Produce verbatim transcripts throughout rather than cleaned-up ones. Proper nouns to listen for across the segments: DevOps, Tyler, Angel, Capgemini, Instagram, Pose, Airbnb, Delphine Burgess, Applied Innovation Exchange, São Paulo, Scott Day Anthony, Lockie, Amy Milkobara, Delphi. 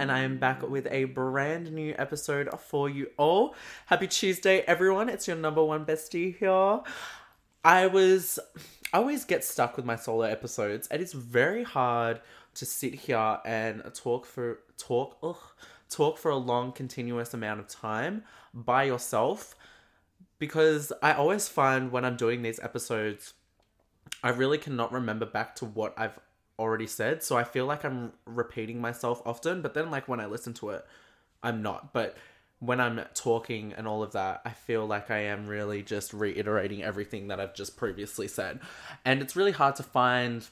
and I am back with a brand new episode for you all. Happy Tuesday, everyone. It's your number one bestie here. I was... I always get stuck with my solo episodes. It is very hard to sit here and talk for... Talk... Ugh, talk for a long, continuous amount of time by yourself. Because I always find when I'm doing these episodes, I really cannot remember back to what I've already said. So I feel like I'm repeating myself often, but then like when I listen to it, I'm not. But when I'm talking and all of that, I feel like I am really just reiterating everything that I've just previously said. And it's really hard to find,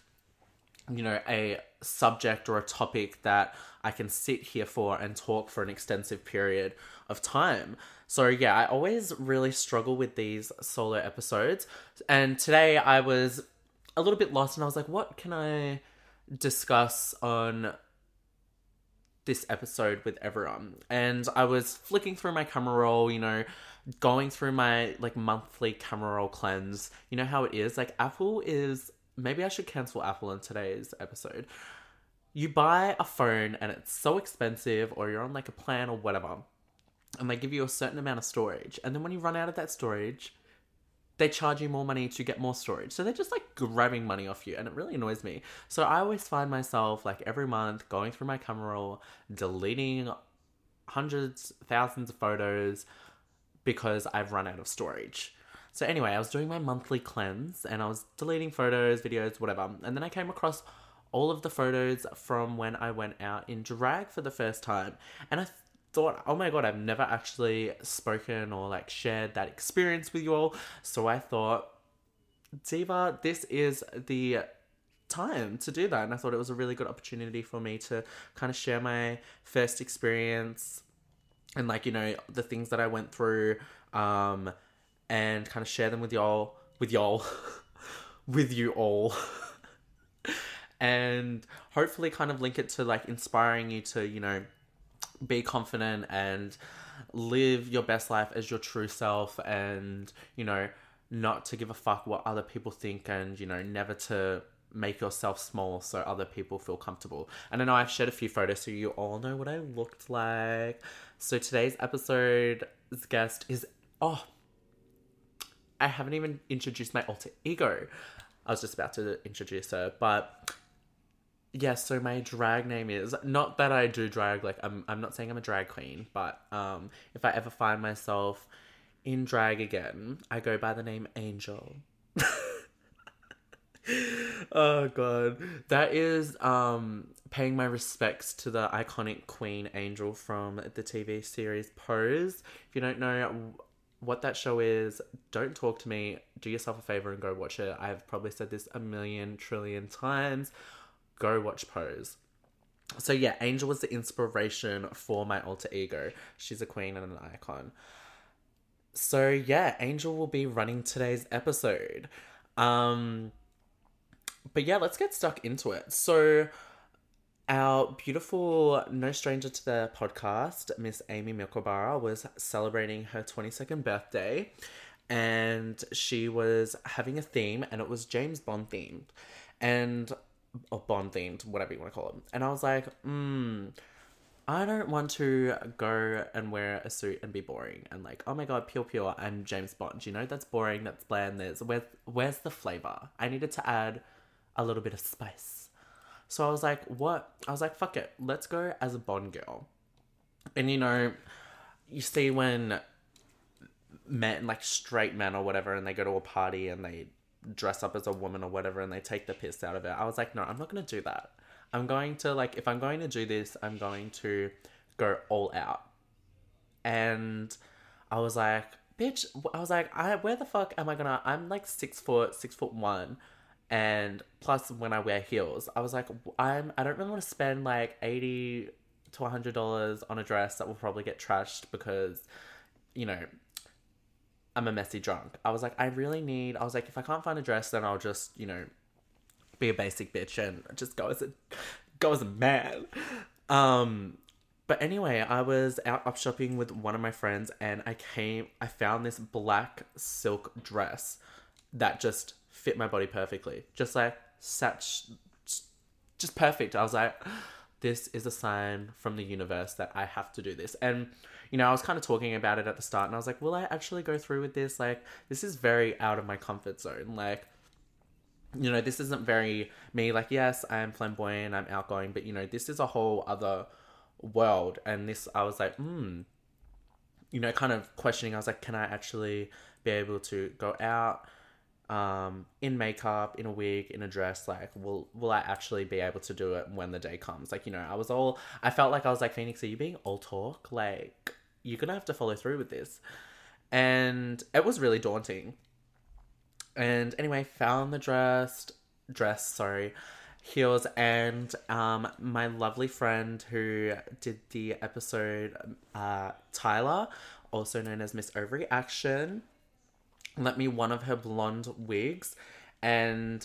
you know, a subject or a topic that I can sit here for and talk for an extensive period of time. So yeah, I always really struggle with these solo episodes. And today I was a little bit lost and I was like, what can I discuss on this episode with everyone? And I was flicking through my camera roll, you know, going through my like monthly camera roll cleanse. You know how it is? Like Apple is... Maybe I should cancel Apple in today's episode. You buy a phone and it's so expensive, or you're on like a plan or whatever, and they give you a certain amount of storage. And then when you run out of that storage, they charge you more money to get more storage. So they're just like grabbing money off you, and it really annoys me. So I always find myself like every month going through my camera roll, deleting hundreds, thousands of photos because I've run out of storage. So anyway, I was doing my monthly cleanse and I was deleting photos, videos, whatever. And then I came across all of the photos from when I went out in drag for the first time. And I th- thought, oh my God, I've never actually spoken or like shared that experience with you all. So I thought, Diva, this is the time to do that. And I thought it was a really good opportunity for me to kind of share my first experience and like, you know, the things that I went through, um... and kind of share them with y'all, with y'all, with you all. And hopefully kind of link it to like inspiring you to, you know, be confident and live your best life as your true self and, you know, not to give a fuck what other people think and, you know, never to make yourself small so other people feel comfortable. And I know I've shared a few photos so you all know what I looked like. So today's episode's guest is, oh, I haven't even introduced my alter ego. I was just about to introduce her, but yeah, so my drag name is, not that I do drag, like I'm I'm not saying I'm a drag queen, but um, if I ever find myself in drag again, I go by the name Angel. Oh God. That is um, paying my respects to the iconic Queen Angel from the T V series Pose. If you don't know what that show is, don't talk to me. Do yourself a favor and go watch it. I've probably said this a million trillion times. Go watch Pose. So yeah, Angel was the inspiration for my alter ego. She's a queen and an icon. So yeah, Angel will be running today's episode. Um, but yeah, let's get stuck into it. So our beautiful, no stranger to the podcast, Miss Amy Milkobara, was celebrating her twenty-second birthday and she was having a theme and it was James Bond themed and, or Bond themed, whatever you want to call it. And I was like, hmm, I don't want to go and wear a suit and be boring and like, oh my God, pure, pure, I'm James Bond. You know, that's boring, that's bland, there's, where's, where's the flavor? I needed to add a little bit of spice. So I was like, what? I was like, fuck it. Let's go as a Bond girl. And, you know, you see when men, like straight men or whatever, and they go to a party and they dress up as a woman or whatever, and they take the piss out of it. I was like, no, I'm not going to do that. I'm going to like, if I'm going to do this, I'm going to go all out. And I was like, bitch, I was like, I, where the fuck am I going to, I'm like six foot, six foot one. And plus when I wear heels, I was like, I'm, I don't really want to spend like eighty to one hundred dollars on a dress that will probably get trashed because, you know, I'm a messy drunk. I was like, I really need, I was like, if I can't find a dress, then I'll just, you know, be a basic bitch and just go as a, go as a man. Um, but anyway, I was out up shopping with one of my friends and I came, I found this black silk dress that just fit my body perfectly. Just like, such, just perfect. I was like, this is a sign from the universe that I have to do this. And, you know, I was kind of talking about it at the start and I was like, will I actually go through with this? Like, this is very out of my comfort zone. Like, you know, this isn't very me. Like, yes, I am flamboyant, I'm outgoing, but, you know, this is a whole other world. And this, I was like, hmm, you know, kind of questioning. I was like, can I actually be able to go out um, in makeup, in a wig, in a dress? Like, will, will I actually be able to do it when the day comes? Like, you know, I was all, I felt like I was like, Phoenix, are you being all talk? Like, you're going to have to follow through with this. And it was really daunting. And anyway, found the dress, dress, sorry, heels. And, um, my lovely friend who did the episode, uh, Tyler, also known as Miss Overreaction, lent me one of her blonde wigs. And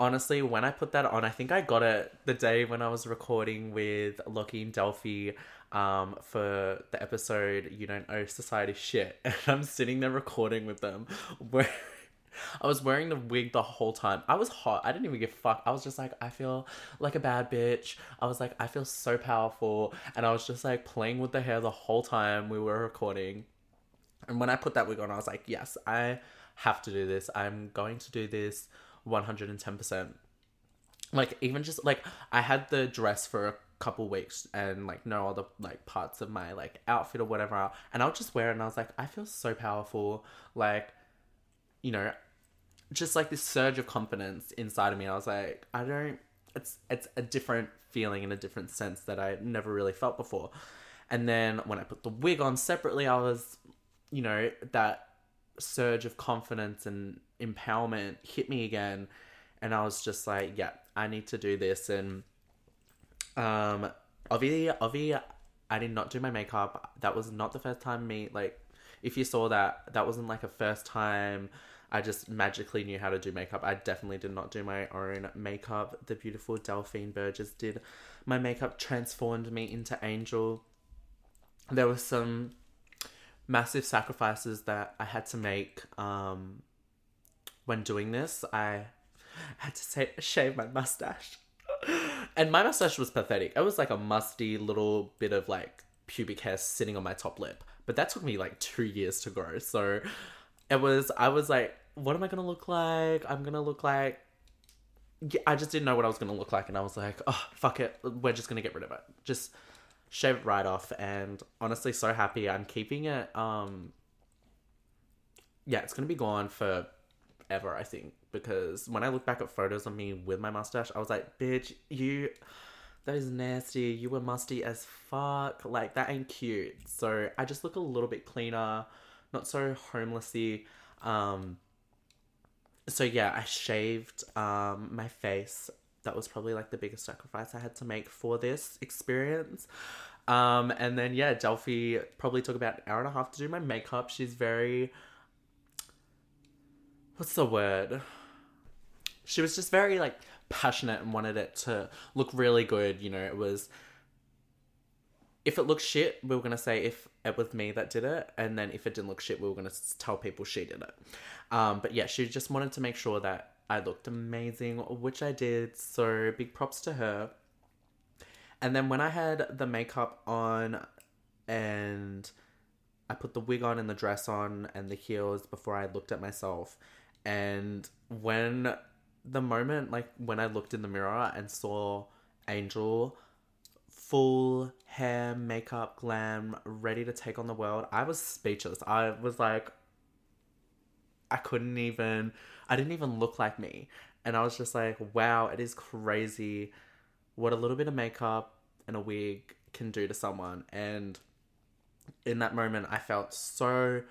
honestly, when I put that on, I think I got it the day when I was recording with Lockie and Delphi, um, for the episode, You Don't Owe Society Shit. And I'm sitting there recording with them where I was wearing the wig the whole time. I was hot. I didn't even give a fuck. I was just like, I feel like a bad bitch. I was like, I feel so powerful. And I was just like playing with the hair the whole time we were recording. And when I put that wig on, I was like, yes, I have to do this. I'm going to do this one hundred ten percent. Like, even just like, I had the dress for a couple weeks and like no other like parts of my like outfit or whatever. And I would just wear it and I was like, I feel so powerful. Like, you know, just like this surge of confidence inside of me. I was like, I don't, it's, it's a different feeling in a different sense that I never really felt before. And then when I put the wig on separately, I was, you know, that surge of confidence and empowerment hit me again. And I was just like, yeah, I need to do this. And, um, obviously, obviously I did not do my makeup. That was not the first time me, like, if you saw that, that wasn't like a first time I just magically knew how to do makeup. I definitely did not do my own makeup. The beautiful Delphine Burgess did my makeup, transformed me into Angel. There were some massive sacrifices that I had to make um, when doing this. I had to say, shave my mustache. And my mustache was pathetic. It was like a musty little bit of like pubic hair sitting on my top lip. But that took me like two years to grow. So it was, I was like, what am I going to look like? I'm going to look like, I just didn't know what I was going to look like. And I was like, oh, fuck it. We're just going to get rid of it. Just shave it right off. And honestly, so happy. I'm keeping it. Um, yeah, it's going to be gone for ever, I think. Because when I look back at photos of me with my mustache, I was like, bitch, you... that is nasty. You were musty as fuck. Like, that ain't cute. So I just look a little bit cleaner, not so homelessy. Um, so yeah, I shaved um, my face. That was probably like the biggest sacrifice I had to make for this experience. Um, and then yeah, Delphi probably took about an hour and a half to do my makeup. She's very, what's the word? She was just very like passionate and wanted it to look really good. You know, it was, if it looked shit, we were going to say if it was me that did it, and then if it didn't look shit, we were going to tell people she did it. Um, but yeah, she just wanted to make sure that I looked amazing, which I did, so big props to her. And then when I had the makeup on and I put the wig on and the dress on and the heels before I looked at myself, and when the moment, like, when I looked in the mirror and saw Angel, full hair, makeup, glam, ready to take on the world, I was speechless. I was like, I couldn't even, I didn't even look like me. And I was just like, wow, it is crazy what a little bit of makeup and a wig can do to someone. And in that moment, I felt so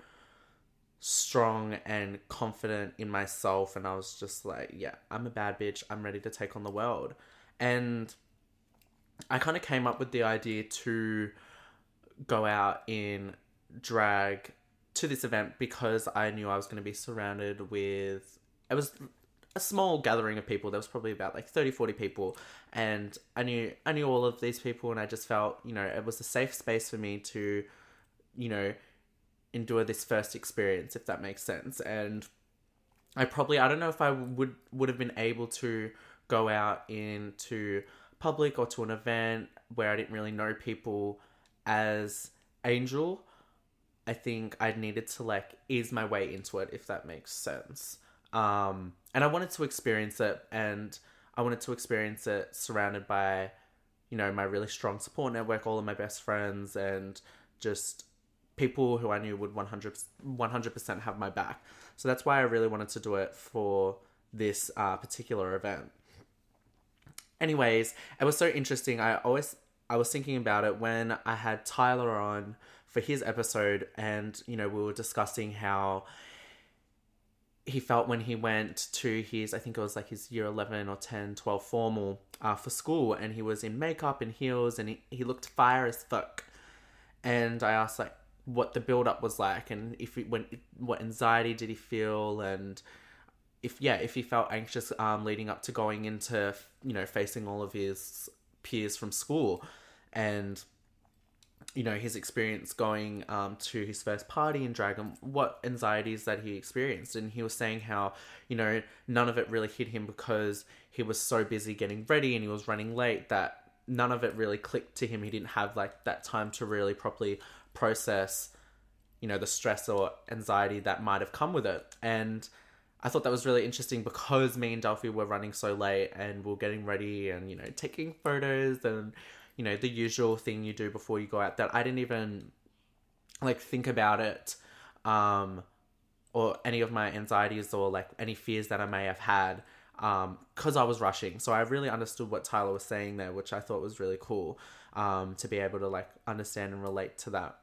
strong and confident in myself, and I was just like, yeah, I'm a bad bitch, I'm ready to take on the world. And I kind of came up with the idea to go out in drag to this event because I knew I was going to be surrounded with, it was a small gathering of people, there was probably about like thirty, forty people, and I knew I knew all of these people, and I just felt, you know, it was a safe space for me to, you know, endure this first experience, if that makes sense. And I probably, I don't know if I would would have been able to go out into public or to an event where I didn't really know people as Angel, I think I needed to like ease my way into it, if that makes sense. Um, and I wanted to experience it, and I wanted to experience it surrounded by, you know, my really strong support network, all of my best friends, and just people who I knew would one hundred percent have my back. So that's why I really wanted to do it for this uh, particular event. Anyways, it was so interesting. I always, I was thinking about it when I had Tyler on for his episode, and, you know, we were discussing how he felt when he went to his, I think it was like his year eleven or ten, twelve formal uh, for school, and he was in makeup and heels, and he, he looked fire as fuck. And I asked like what the build up was like, and if he went, what anxiety did he feel, and if, yeah, if he felt anxious um, leading up to going into, you know, facing all of his peers from school. And, you know, his experience going um, to his first party in drag and what anxieties that he experienced. And he was saying how, you know, none of it really hit him because he was so busy getting ready and he was running late that none of it really clicked to him. He didn't have like that time to really properly process, you know, the stress or anxiety that might have come with it. And I thought that was really interesting because me and Delphi were running so late and we were getting ready and, you know, taking photos and, you know, the usual thing you do before you go out, that I didn't even like think about it, um, or any of my anxieties or like any fears that I may have had, um, cause I was rushing. So I really understood what Tyler was saying there, which I thought was really cool, um, to be able to like understand and relate to that.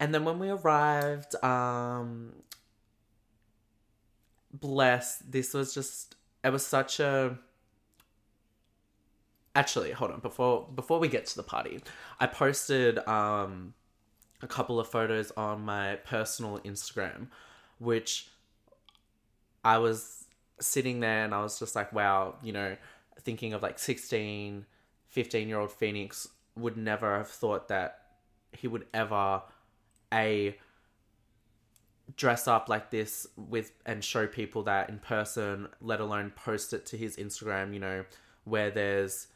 And then when we arrived, um, bless, this was just, it was such a, Actually, hold on, before before we get to the party, I posted um, a couple of photos on my personal Instagram, which I was sitting there and I was just like, wow, you know, thinking of like sixteen, fifteen-year-old Phoenix would never have thought that he would ever, A, dress up like this with and show people that in person, let alone post it to his Instagram, you know, where there's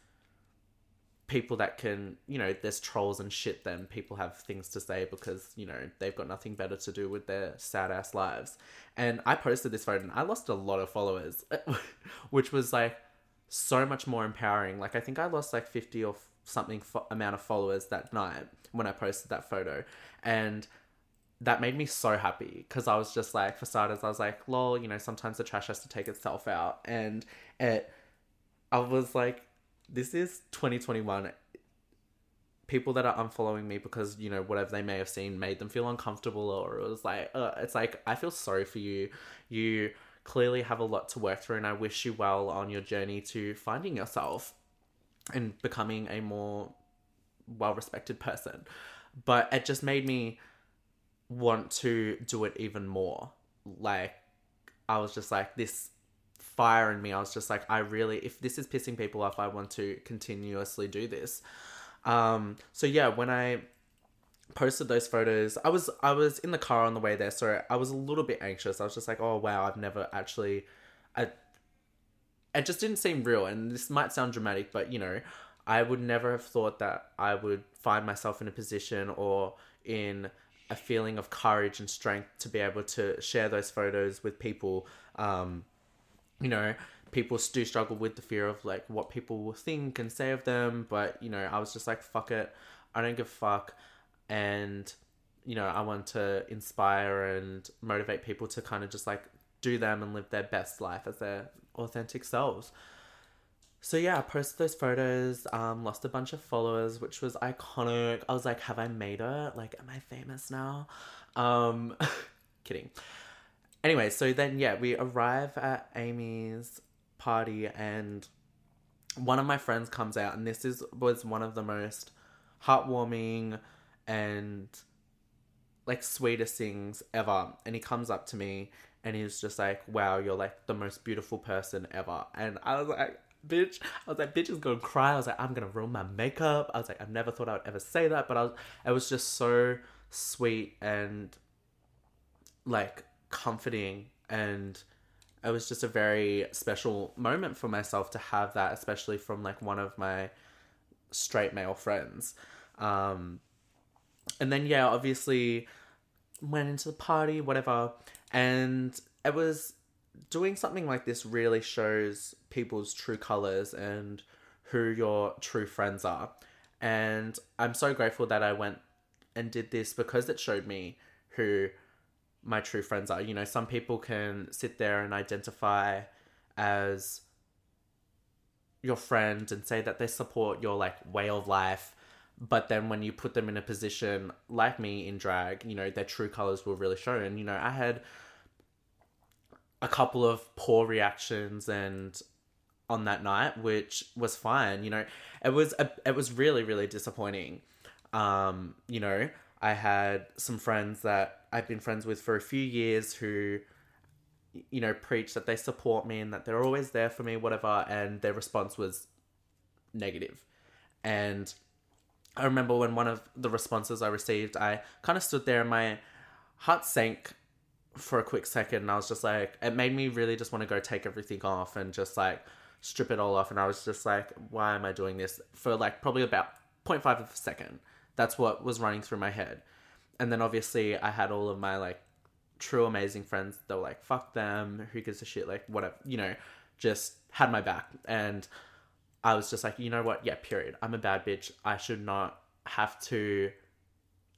people that can, you know, there's trolls and shit, then people have things to say because, you know, they've got nothing better to do with their sad ass lives. And I posted this photo and I lost a lot of followers, which was like so much more empowering. Like I think I lost like fifty or something fo- amount of followers that night when I posted that photo. And that made me so happy because I was just like, for starters, I was like, lol, you know, sometimes the trash has to take itself out. And it, I was like, this is twenty twenty-one. People that are unfollowing me because, you know, whatever they may have seen made them feel uncomfortable, or it was like, uh, it's like, I feel sorry for you. You clearly have a lot to work through and I wish you well on your journey to finding yourself and becoming a more well-respected person. But it just made me want to do it even more. Like, I was just like, this fire in me. I was just like, I really, if this is pissing people off, I want to continuously do this. Um, so yeah, when I posted those photos, I was, I was in the car on the way there. So I was a little bit anxious. I was just like, oh wow, I've never actually, I, it just didn't seem real. And this might sound dramatic, but you know, I would never have thought that I would find myself in a position or in a feeling of courage and strength to be able to share those photos with people. Um, You know, people do struggle with the fear of like what people will think and say of them. But, you know, I was just like, fuck it. I don't give a fuck. And, you know, I want to inspire and motivate people to kind of just like do them and live their best life as their authentic selves. So yeah, I posted those photos, um, lost a bunch of followers, which was iconic. I was like, have I made it? Like, am I famous now? Um, kidding. Anyway, so then, yeah, we arrive at Amy's party and one of my friends comes out, and this is was one of the most heartwarming and, like, sweetest things ever. And he comes up to me and he's just like, wow, you're, like, the most beautiful person ever. And I was like, bitch. I was like, bitch is going to cry. I was like, I'm going to ruin my makeup. I was like, I've never thought I would ever say that. But I was, it was just so sweet and, like, comforting, and it was just a very special moment for myself to have that, especially from like one of my straight male friends. Um, and then, yeah, obviously went into the party, whatever. And it was doing something like this really shows people's true colors and who your true friends are. And I'm so grateful that I went and did this because it showed me who my true friends are. You know, some people can sit there and identify as your friend and say that they support your like way of life. But then when you put them in a position like me in drag, you know, their true colors were really shown. And, you know, I had a couple of poor reactions and on that night, which was fine. You know, it was, a, it was really, really disappointing. Um, you know, I had some friends that I've been friends with for a few years who, you know, preach that they support me and that they're always there for me, whatever. And their response was negative. And I remember when one of the responses I received, I kind of stood there and my heart sank for a quick second. And I was just like, it made me really just want to go take everything off and just like strip it all off. And I was just like, why am I doing this? For like probably about zero point five of a second. That's what was running through my head. And then obviously I had all of my like true amazing friends that were like, fuck them. Who gives a shit? Like whatever, you know, just had my back. And I was just like, you know what? Yeah, period. I'm a bad bitch. I should not have to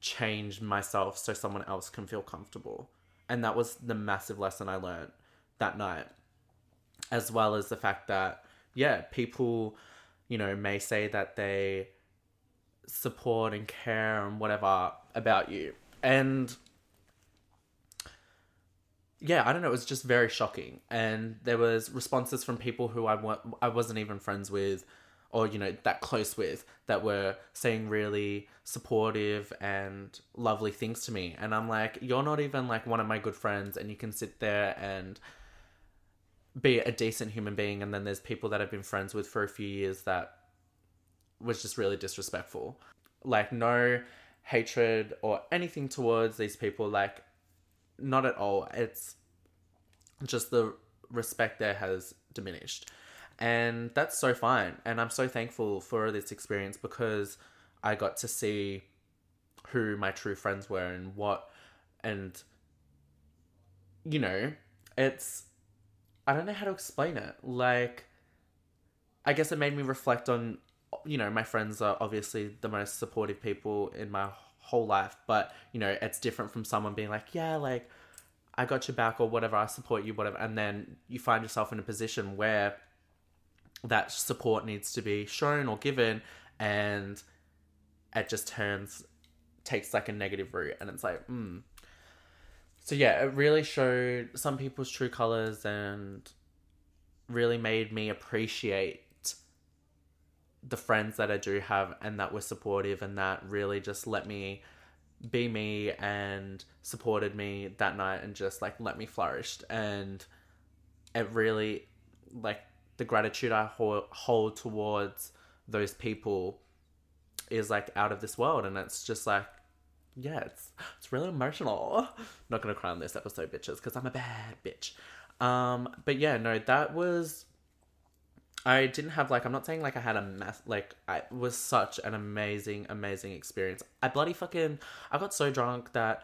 change myself so someone else can feel comfortable. And that was the massive lesson I learned that night. As well as the fact that, yeah, people, you know, may say that they support and care and whatever about you. And yeah, I don't know. It was just very shocking. And there was responses from people who I, wa- I wasn't even friends with or, you know, that close with that were saying really supportive and lovely things to me. And I'm like, you're not even like one of my good friends and you can sit there and be a decent human being. And then there's people that I've been friends with for a few years that was just really disrespectful. Like no hatred or anything towards these people. Like, not at all. It's just the respect there has diminished. And that's so fine. And I'm so thankful for this experience because I got to see who my true friends were and what, and, you know, it's, I don't know how to explain it. Like, I guess it made me reflect on, you know, my friends are obviously the most supportive people in my whole life, but you know, it's different from someone being like, yeah, like I got your back or whatever, I support you, whatever. And then you find yourself in a position where that support needs to be shown or given. And it just turns, takes like a negative route. And it's like, hmm. So yeah, it really showed some people's true colors and really made me appreciate the friends that I do have and that were supportive and that really just let me be me and supported me that night and just like let me flourish. And it really, like, the gratitude I hold towards those people is like out of this world. And it's just like, yeah, it's, it's really emotional. I'm not going to cry on this episode, bitches, because I'm a bad bitch. Um, but yeah, no, that was, I didn't have, like, I'm not saying, like, I had a mass, like, I, it was such an amazing, amazing experience. I bloody fucking, I got so drunk that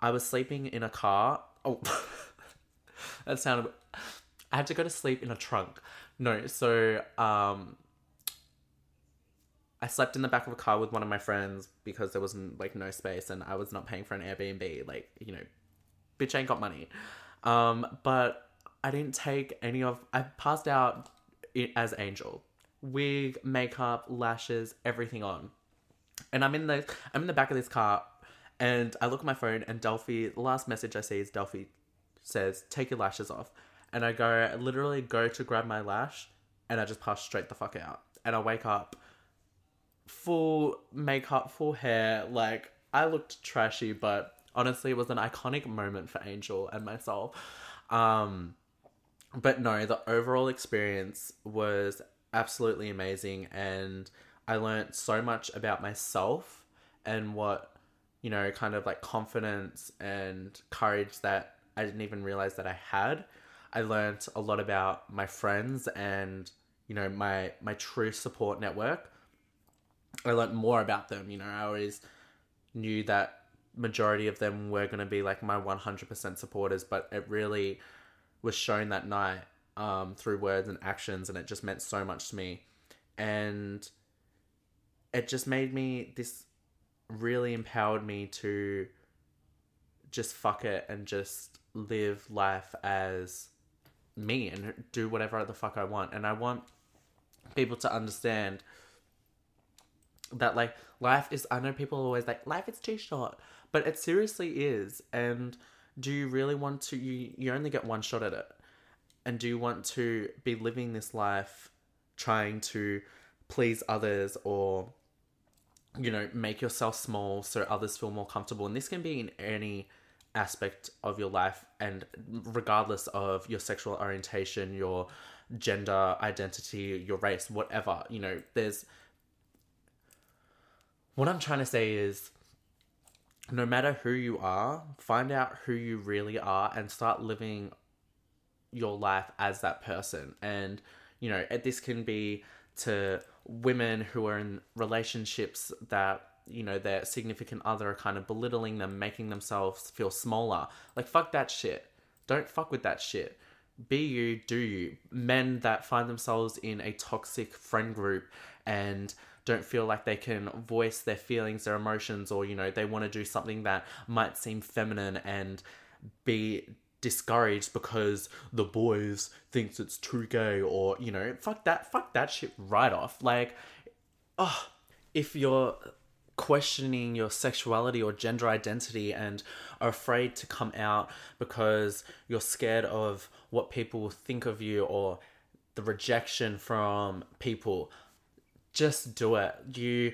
I was sleeping in a car. Oh, that sounded, I had to go to sleep in a trunk. No, so, um, I slept in the back of a car with one of my friends because there was, like, no space and I was not paying for an Airbnb. Like, you know, bitch ain't got money. Um, but I didn't take any of, I passed out as Angel, wig, makeup, lashes, everything on, and I'm in the I'm in the back of this car, and I look at my phone, and Delphi, the last message I see is Delphi says, "Take your lashes off," and I go I literally go to grab my lash, and I just pass straight the fuck out, and I wake up, full makeup, full hair, like I looked trashy, but honestly, it was an iconic moment for Angel and myself. Um. But no, the overall experience was absolutely amazing and I learned so much about myself and what, you know, kind of like confidence and courage that I didn't even realize that I had. I learned a lot about my friends and, you know, my, my true support network. I learned more about them. You know, I always knew that majority of them were going to be like my one hundred percent supporters, but it really was shown that night um, through words and actions, and it just meant so much to me. And it just made me, this really empowered me to just fuck it and just live life as me and do whatever the fuck I want. And I want people to understand that, like, life is, I know people are always like, life is too short, but it seriously is. And do you really want to, you, you only get one shot at it. And do you want to be living this life trying to please others or, you know, make yourself small so others feel more comfortable? And this can be in any aspect of your life, and regardless of your sexual orientation, your gender identity, your race, whatever. You know, there's, what I'm trying to say is, no matter who you are, find out who you really are and start living your life as that person. And, you know, this can be to women who are in relationships that, you know, their significant other are kind of belittling them, making themselves feel smaller. Like, fuck that shit. Don't fuck with that shit. Be you, do you. Men that find themselves in a toxic friend group and don't feel like they can voice their feelings, their emotions, or, you know, they want to do something that might seem feminine and be discouraged because the boys thinks it's too gay, or, you know, fuck that, fuck that shit right off. Like, oh, if you're questioning your sexuality or gender identity and are afraid to come out because you're scared of what people will think of you or the rejection from people, just do it. You,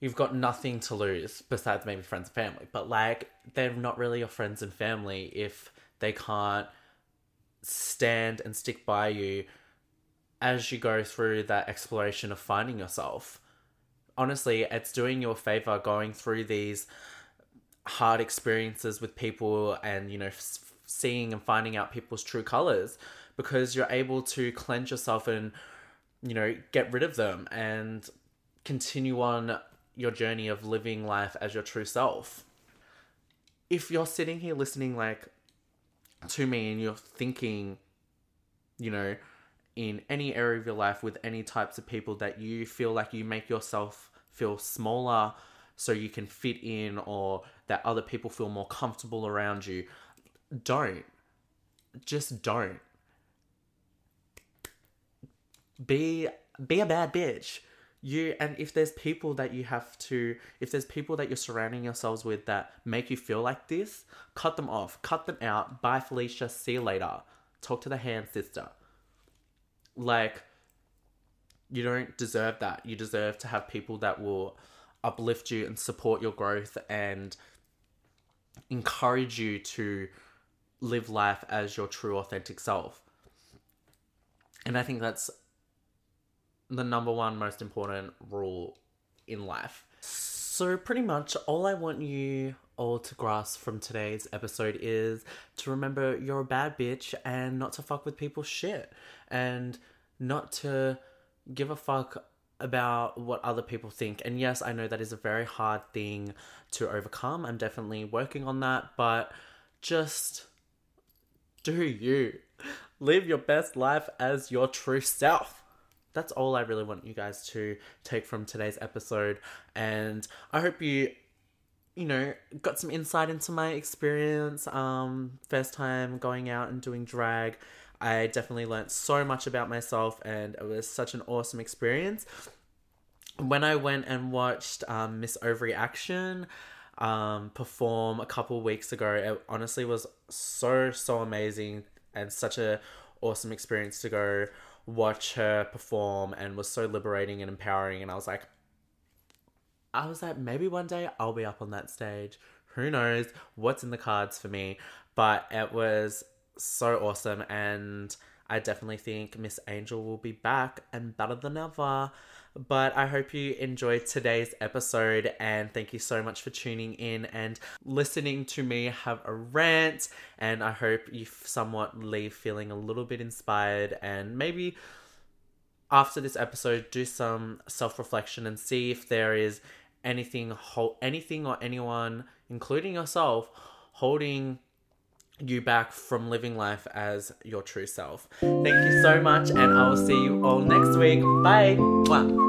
you've got nothing to lose besides maybe friends and family. But, like, they're not really your friends and family if they can't stand and stick by you as you go through that exploration of finding yourself. Honestly, it's doing you a favor going through these hard experiences with people and, you know, f- seeing and finding out people's true colors, because you're able to cleanse yourself and, you know, get rid of them and continue on your journey of living life as your true self. If you're sitting here listening, like, to me and you're thinking, you know, in any area of your life with any types of people that you feel like you make yourself feel smaller so you can fit in, or that other people feel more comfortable around you, don't. Just don't. Be be a bad bitch. You, and if there's people that you have to, if there's people that you're surrounding yourselves with that make you feel like this, cut them off, cut them out. Bye, Felicia. See you later. Talk to the hand, sister. Like, you don't deserve that. You deserve to have people that will uplift you and support your growth and encourage you to live life as your true, authentic self. And I think that's the number one most important rule in life. So pretty much all I want you all to grasp from today's episode is to remember you're a bad bitch and not to fuck with people's shit and not to give a fuck about what other people think. And yes, I know that is a very hard thing to overcome. I'm definitely working on that, but just do you. Live your best life as your true self. That's all I really want you guys to take from today's episode. And I hope you, you know, got some insight into my experience. Um, first time going out and doing drag. I definitely learned so much about myself and it was such an awesome experience. When I went and watched um, Miss Overreaction um, perform a couple weeks ago, it honestly was so, so amazing and such a awesome experience to go watch her perform, and was so liberating and empowering. And I was like, I was like, maybe one day I'll be up on that stage. Who knows what's in the cards for me, but it was so awesome. And I definitely think Miss Angel will be back and better than ever. But I hope you enjoyed today's episode, and thank you so much for tuning in and listening to me have a rant. And I hope you somewhat leave feeling a little bit inspired, and maybe after this episode, do some self-reflection and see if there is anything, ho- anything or anyone, including yourself, holding you back from living life as your true self. Thank you so much, and I will see you all next week. Bye. Mwah.